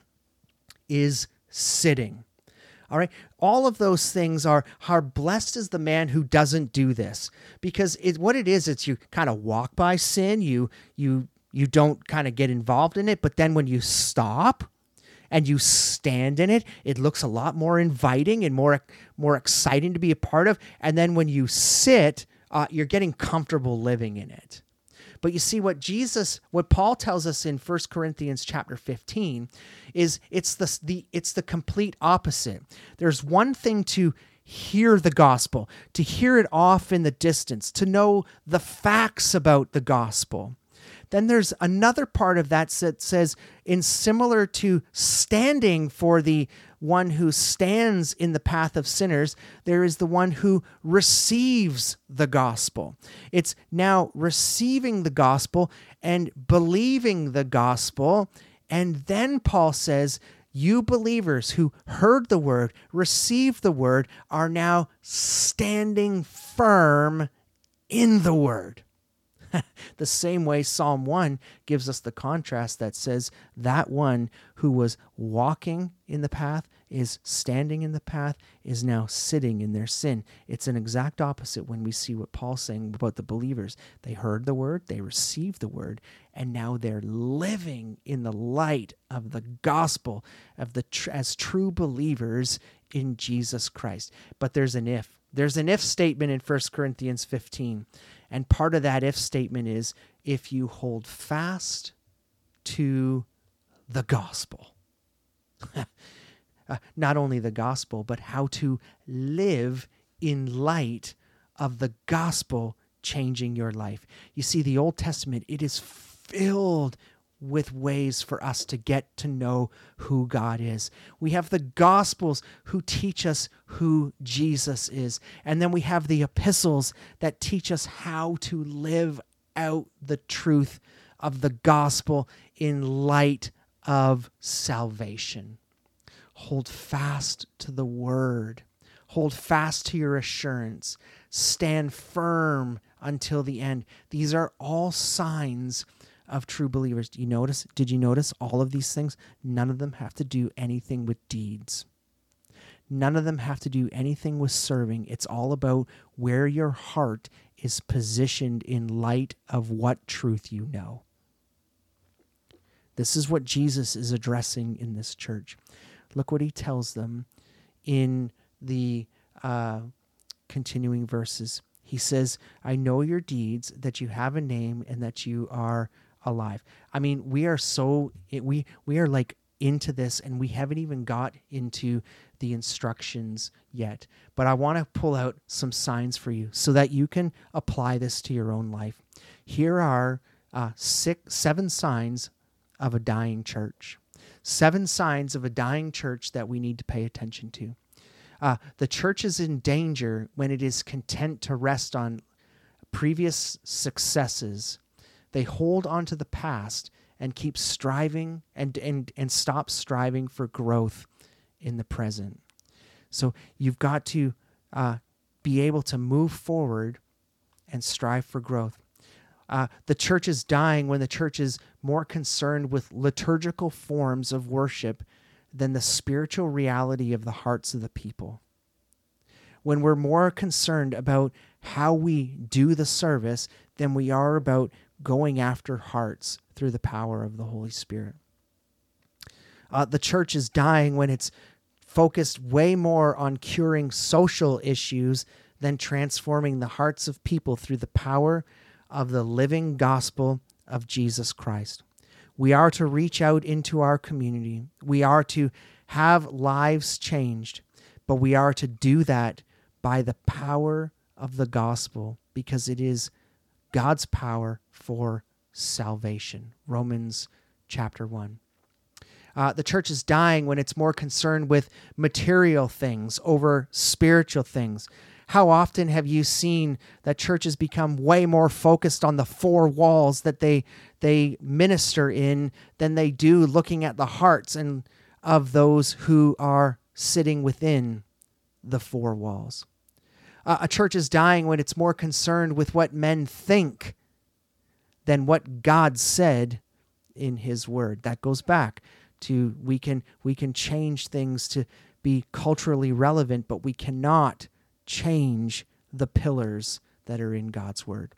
is sitting. All right. All of those things are, how blessed is the man who doesn't do this, because it, what it is, it's you kind of walk by sin. You, you, you don't kind of get involved in it, but then when you stop and you stand in it, it looks a lot more inviting and more, more exciting to be a part of. And then when you sit, uh, you're getting comfortable living in it. But you see what Jesus, what Paul tells us in First Corinthians chapter fifteen is it's the, the, it's the complete opposite. There's one thing to hear the gospel, to hear it off in the distance, to know the facts about the gospel. Then there's another part of that that says, in similar to standing for the one who stands in the path of sinners, there is the one who receives the gospel. It's now receiving the gospel and believing the gospel. And then Paul says, you believers who heard the word, received the word, are now standing firm in the word. The same way Psalm one gives us the contrast that says that one who was walking in the path is standing in the path, is now sitting in their sin. It's an exact opposite when we see what Paul's saying about the believers. They heard the word, they received the word, and now they're living in the light of the gospel of the tr- as true believers in Jesus Christ. But there's an if. There's an if statement in First Corinthians fifteen. And part of that if statement is, if you hold fast to the gospel. uh, not only the gospel, but how to live in light of the gospel changing your life. You see, the Old Testament, it is filled with ways for us to get to know who God is. We have the Gospels who teach us who Jesus is. And then we have the epistles that teach us how to live out the truth of the gospel in light of salvation. Hold fast to the word. Hold fast to your assurance. Stand firm until the end. These are all signs of true believers. Do you notice? Did you notice all of these things? None of them have to do anything with deeds. None of them have to do anything with serving. It's all about where your heart is positioned in light of what truth you know. This is what Jesus is addressing in this church. Look what he tells them in the uh, continuing verses. He says, I know your deeds, that you have a name, and that you are alive. I mean, we are so, we we are like into this, and we haven't even got into the instructions yet. But I want to pull out some signs for you so that you can apply this to your own life. Here are uh, six, seven signs of a dying church. Seven signs of a dying church that we need to pay attention to. Uh, the church is in danger when it is content to rest on previous successes. They hold on to the past and keep striving and, and, and stop striving for growth in the present. So you've got to uh, be able to move forward and strive for growth. Uh, the church is dying when the church is more concerned with liturgical forms of worship than the spiritual reality of the hearts of the people. When we're more concerned about how we do the service than we are about going after hearts through the power of the Holy Spirit. Uh, the church is dying when it's focused way more on curing social issues than transforming the hearts of people through the power of the living gospel of Jesus Christ. We are to reach out into our community. We are to have lives changed, but we are to do that by the power of the gospel, because it is God's power for salvation. Romans chapter one. Uh, the church is dying when it's more concerned with material things over spiritual things. How often have you seen that churches become way more focused on the four walls that they they minister in than they do looking at the hearts and of those who are sitting within the four walls? Uh, a church is dying when it's more concerned with what men think than what God said in His Word. That goes back to we can we can change things to be culturally relevant, but we cannot change the pillars that are in God's Word.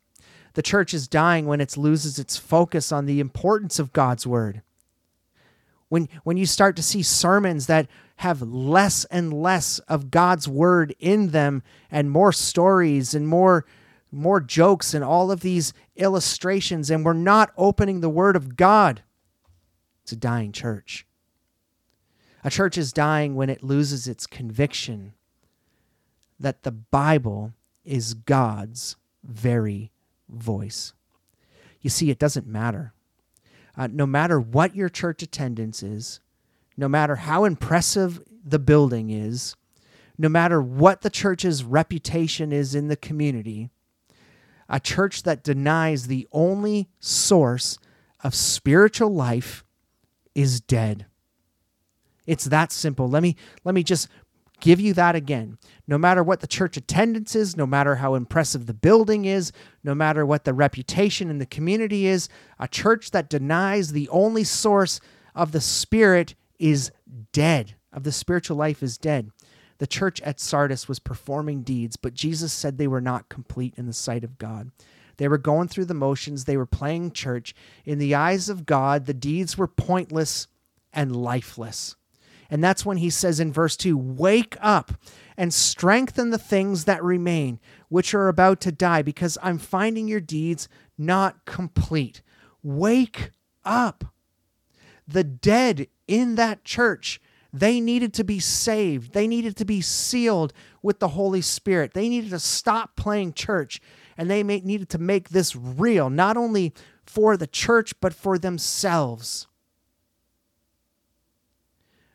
The church is dying when it loses its focus on the importance of God's Word. When when you start to see sermons that have less and less of God's Word in them and more stories and more more jokes and all of these illustrations, and we're not opening the Word of God, a dying church. A church is dying when it loses its conviction that the Bible is God's very voice. You see, it doesn't matter. Uh, no matter what your church attendance is, no matter how impressive the building is, no matter what the church's reputation is in the community, a church that denies the only source of spiritual life is dead. It's that simple. Let me let me just give you that again. No matter what the church attendance is, no matter how impressive the building is, no matter what the reputation in the community is, a church that denies the only source of the Spirit is dead, of the spiritual life is dead. The church at Sardis was performing deeds, but Jesus said they were not complete in the sight of God. They were going through the motions. They were playing church. In the eyes of God, the deeds were pointless and lifeless. And that's when he says in verse two, "Wake up and strengthen the things that remain, which are about to die, because I'm finding your deeds not complete." Wake up. The dead in that church, they needed to be saved. They needed to be sealed with the Holy Spirit. They needed to stop playing church. And they may, needed to make this real, not only for the church, but for themselves.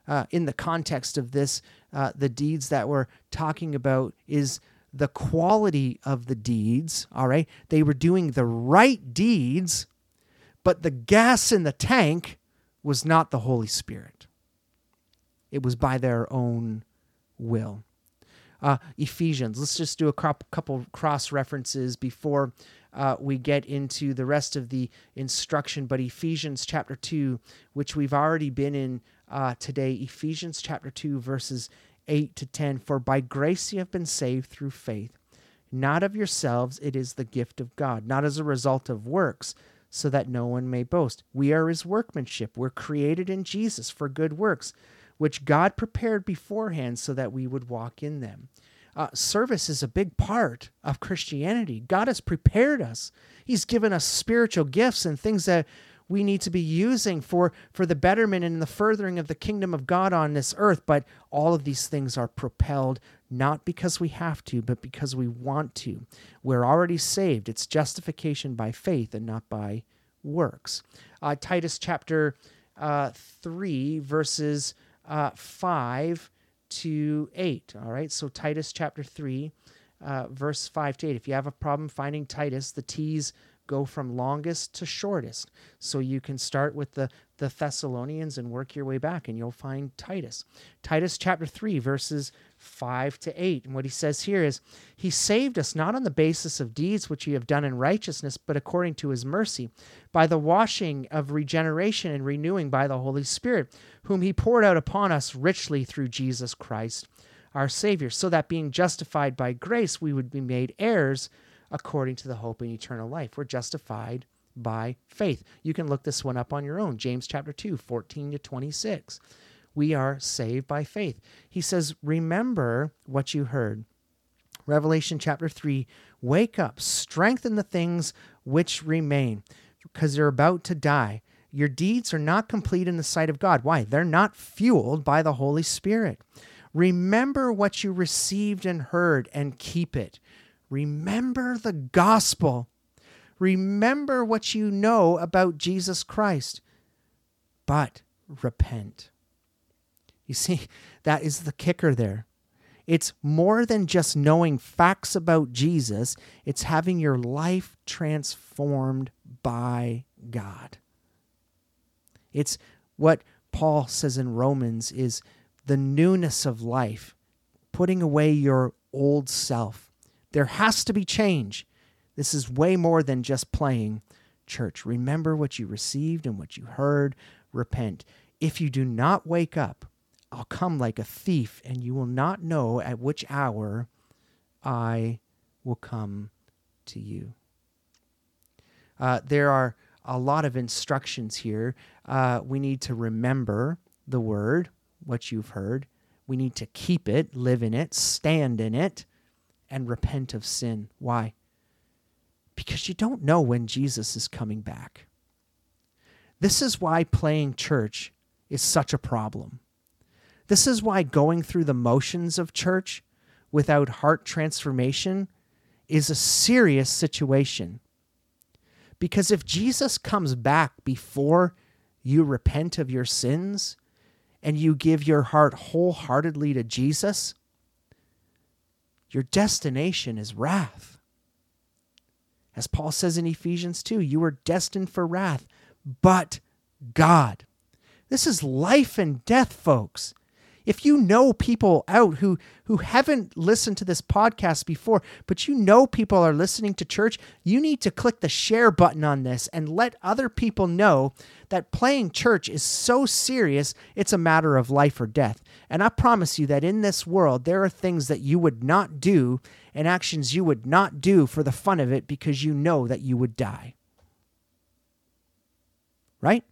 Uh, in the context of this, uh, the deeds that we're talking about is the quality of the deeds, all right? They were doing the right deeds, but the gas in the tank was not the Holy Spirit. It was by their own will. Uh, Ephesians. Let's just do a couple cross references before uh, we get into the rest of the instruction. But Ephesians chapter two, which we've already been in uh, today, Ephesians chapter two, verses eight to ten. "For by grace you have been saved through faith, not of yourselves, it is the gift of God, not as a result of works, so that no one may boast. We are his workmanship. We're created in Jesus for good works, which God prepared beforehand so that we would walk in them." Uh, service is a big part of Christianity. God has prepared us. He's given us spiritual gifts and things that we need to be using for, for the betterment and the furthering of the kingdom of God on this earth. But all of these things are propelled, not because we have to, but because we want to. We're already saved. It's justification by faith and not by works. Uh, Titus chapter uh, three, verses Uh, five to eight, all right? So Titus chapter three, uh, verse five to eight. If you have a problem finding Titus, the T's go from longest to shortest. So you can start with the, the Thessalonians and work your way back, and you'll find Titus. Titus chapter three, verses five to eight. And what he says here is, he saved us not on the basis of deeds which ye have done in righteousness, but according to his mercy, by the washing of regeneration and renewing by the Holy Spirit, whom he poured out upon us richly through Jesus Christ, our Savior, so that being justified by grace, we would be made heirs according to the hope in eternal life. We're justified by faith. You can look this one up on your own. James chapter two, fourteen to twenty-six. We are saved by faith. He says, remember what you heard. Revelation chapter three, wake up, strengthen the things which remain, because they're about to die. Your deeds are not complete in the sight of God. Why? They're not fueled by the Holy Spirit. Remember what you received and heard and keep it. Remember the gospel. Remember what you know about Jesus Christ, but repent. You see, that is the kicker there. It's more than just knowing facts about Jesus. It's having your life transformed by God. It's what Paul says in Romans is the newness of life, putting away your old self. There has to be change. This is way more than just playing church. Remember what you received and what you heard. Repent. If you do not wake up, I'll come like a thief, and you will not know at which hour I will come to you. Uh, there are a lot of instructions here. Uh, we need to remember the word, what you've heard. We need to keep it, live in it, stand in it, and repent of sin. Why? Because you don't know when Jesus is coming back. This is why playing church is such a problem. This is why going through the motions of church without heart transformation is a serious situation. Because if Jesus comes back before you repent of your sins and you give your heart wholeheartedly to Jesus, your destination is wrath. As Paul says in Ephesians two, you were destined for wrath, but God. This is life and death, folks. If you know people out who, who haven't listened to this podcast before, but you know people are listening to church, you need to click the share button on this and let other people know that playing church is so serious, it's a matter of life or death. And I promise you that in this world, there are things that you would not do and actions you would not do for the fun of it because you know that you would die. Right?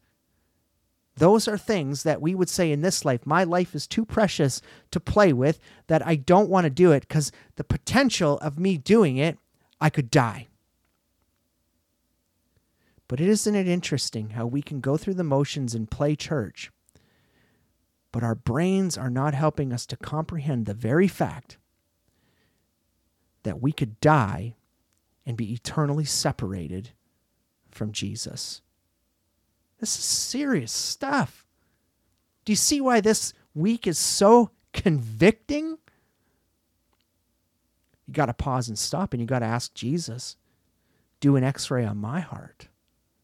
Those are things that we would say in this life, my life is too precious to play with, that I don't want to do it because the potential of me doing it, I could die. But isn't it interesting how we can go through the motions and play church, but our brains are not helping us to comprehend the very fact that we could die and be eternally separated from Jesus. This is serious stuff. Do you see why this week is so convicting? You got to pause and stop, and you got to ask Jesus, do an x-ray on my heart.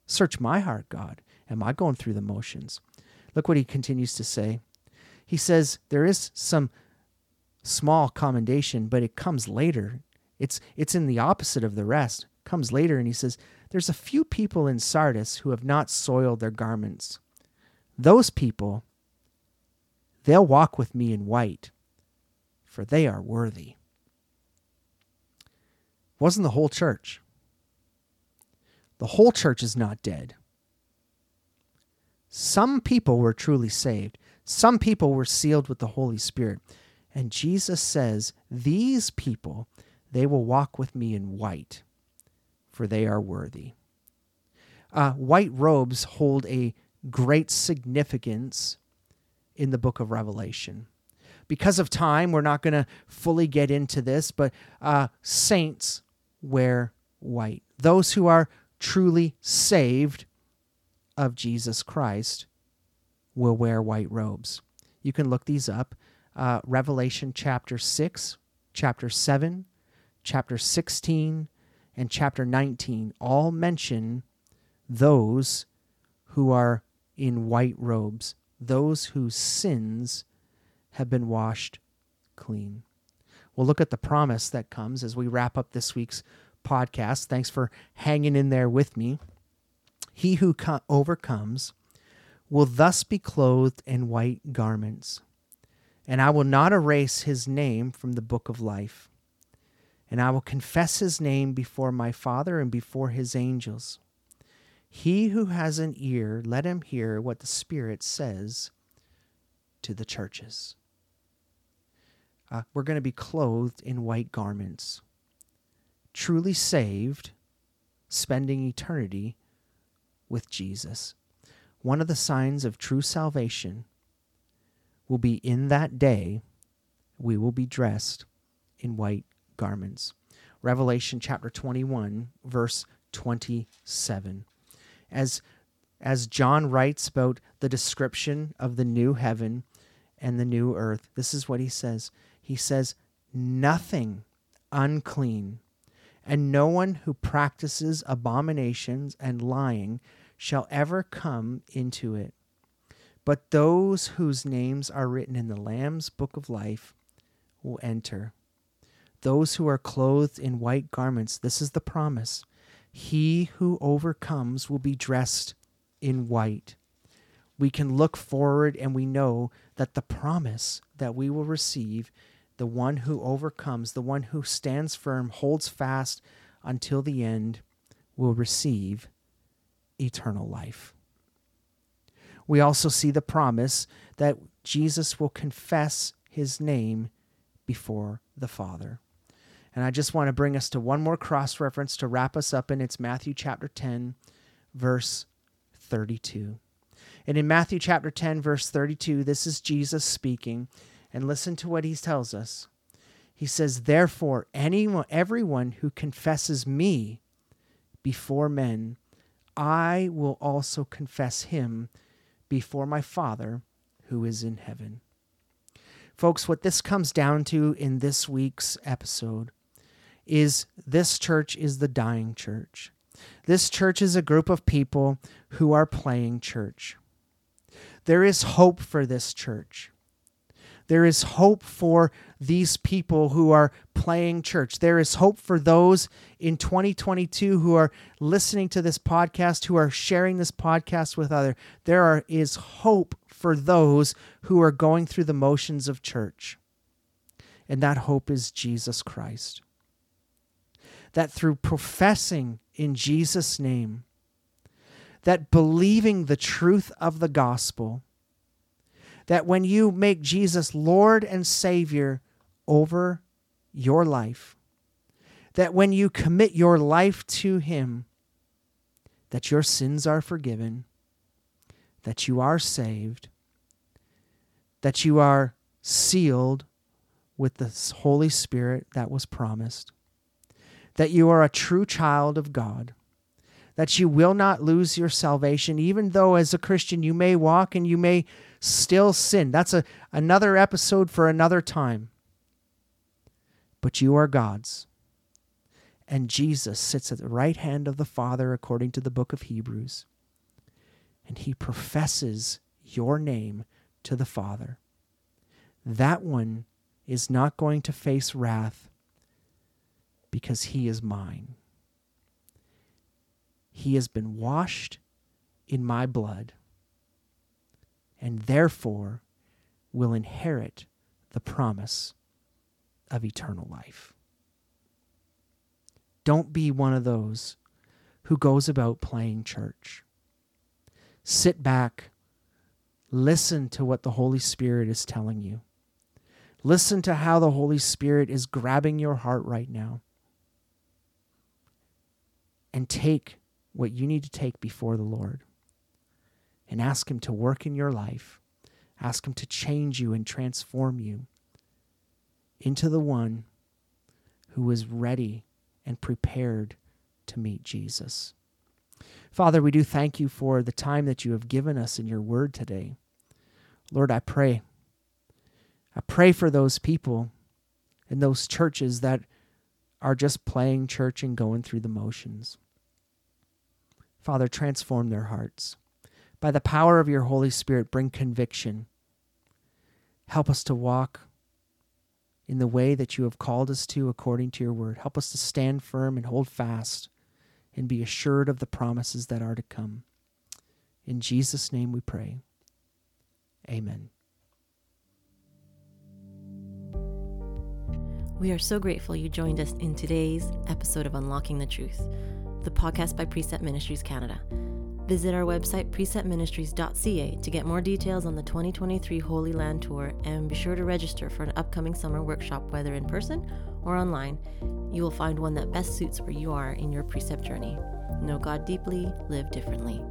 Search my heart, God. Am I going through the motions? Look what he continues to say. He says there is some small commendation, but it comes later. It's, it's in the opposite of the rest. It comes later, and he says, there's a few people in Sardis who have not soiled their garments. Those people, they'll walk with me in white, for they are worthy. Wasn't the whole church. The whole church is not dead. Some people were truly saved. Some people were sealed with the Holy Spirit. And Jesus says, these people, they will walk with me in white, for they are worthy. Uh, white robes hold a great significance in the book of Revelation. Because of time, we're not going to fully get into this, but uh, saints wear white. Those who are truly saved of Jesus Christ will wear white robes. You can look these up. Uh, Revelation chapter six, chapter seven, chapter sixteen, and chapter nineteen all mention those who are in white robes, those whose sins have been washed clean. We'll look at the promise that comes as we wrap up this week's podcast. Thanks for hanging in there with me. He who co- overcomes will thus be clothed in white garments, and I will not erase his name from the book of life, and I will confess his name before my Father and before his angels. He who has an ear, let him hear what the Spirit says to the churches. Uh, we're going to be clothed in white garments, truly saved, spending eternity with Jesus. One of the signs of true salvation will be in that day we will be dressed in white garments. Revelation chapter twenty-one, verse twenty-seven. As, as John writes about the description of the new heaven and the new earth, this is what he says. He says, nothing unclean and no one who practices abominations and lying shall ever come into it. But those whose names are written in the Lamb's book of life will enter. Those who are clothed in white garments, this is the promise. He who overcomes will be dressed in white. We can look forward and we know that the promise that we will receive, the one who overcomes, the one who stands firm, holds fast until the end, will receive eternal life. We also see the promise that Jesus will confess his name before the Father. And I just want to bring us to one more cross-reference to wrap us up, and it's Matthew chapter ten, verse thirty-two. And in Matthew chapter ten, verse thirty-two, this is Jesus speaking, and listen to what he tells us. He says, therefore, anyone, everyone who confesses me before men, I will also confess him before my Father who is in heaven. Folks, what this comes down to in this week's episode is this church is the dying church. This church is a group of people who are playing church. There is hope for this church. There is hope for these people who are playing church. There is hope for those in twenty twenty-two who are listening to this podcast, who are sharing this podcast with others. There are, is hope for those who are going through the motions of church. And that hope is Jesus Christ. That through professing in Jesus' name, that believing the truth of the gospel, that when you make Jesus Lord and Savior over your life, that when you commit your life to him, that your sins are forgiven, that you are saved, that you are sealed with the Holy Spirit that was promised, that you are a true child of God, that you will not lose your salvation, even though as a Christian you may walk and you may still sin. That's a, another episode for another time. But you are God's. And Jesus sits at the right hand of the Father according to the book of Hebrews. And he professes your name to the Father. That one is not going to face wrath because he is mine. He has been washed in my blood, and therefore will inherit the promise of eternal life. Don't be one of those who goes about playing church. Sit back, listen to what the Holy Spirit is telling you. Listen to how the Holy Spirit is grabbing your heart right now. And take what you need to take before the Lord. And ask him to work in your life. Ask him to change you and transform you into the one who is ready and prepared to meet Jesus. Father, we do thank you for the time that you have given us in your word today. Lord, I pray. I pray for those people and those churches that are just playing church and going through the motions. Father, transform their hearts. By the power of your Holy Spirit, bring conviction. Help us to walk in the way that you have called us to according to your word. Help us to stand firm and hold fast and be assured of the promises that are to come. In Jesus' name we pray. Amen. We are so grateful you joined us in today's episode of Unlocking the Truth, the podcast by Precept Ministries Canada. Visit our website, precept ministries dot c a, to get more details on the twenty twenty-three Holy Land Tour, and be sure to register for an upcoming summer workshop, whether in person or online. You will find one that best suits where you are in your precept journey. Know God deeply, live differently.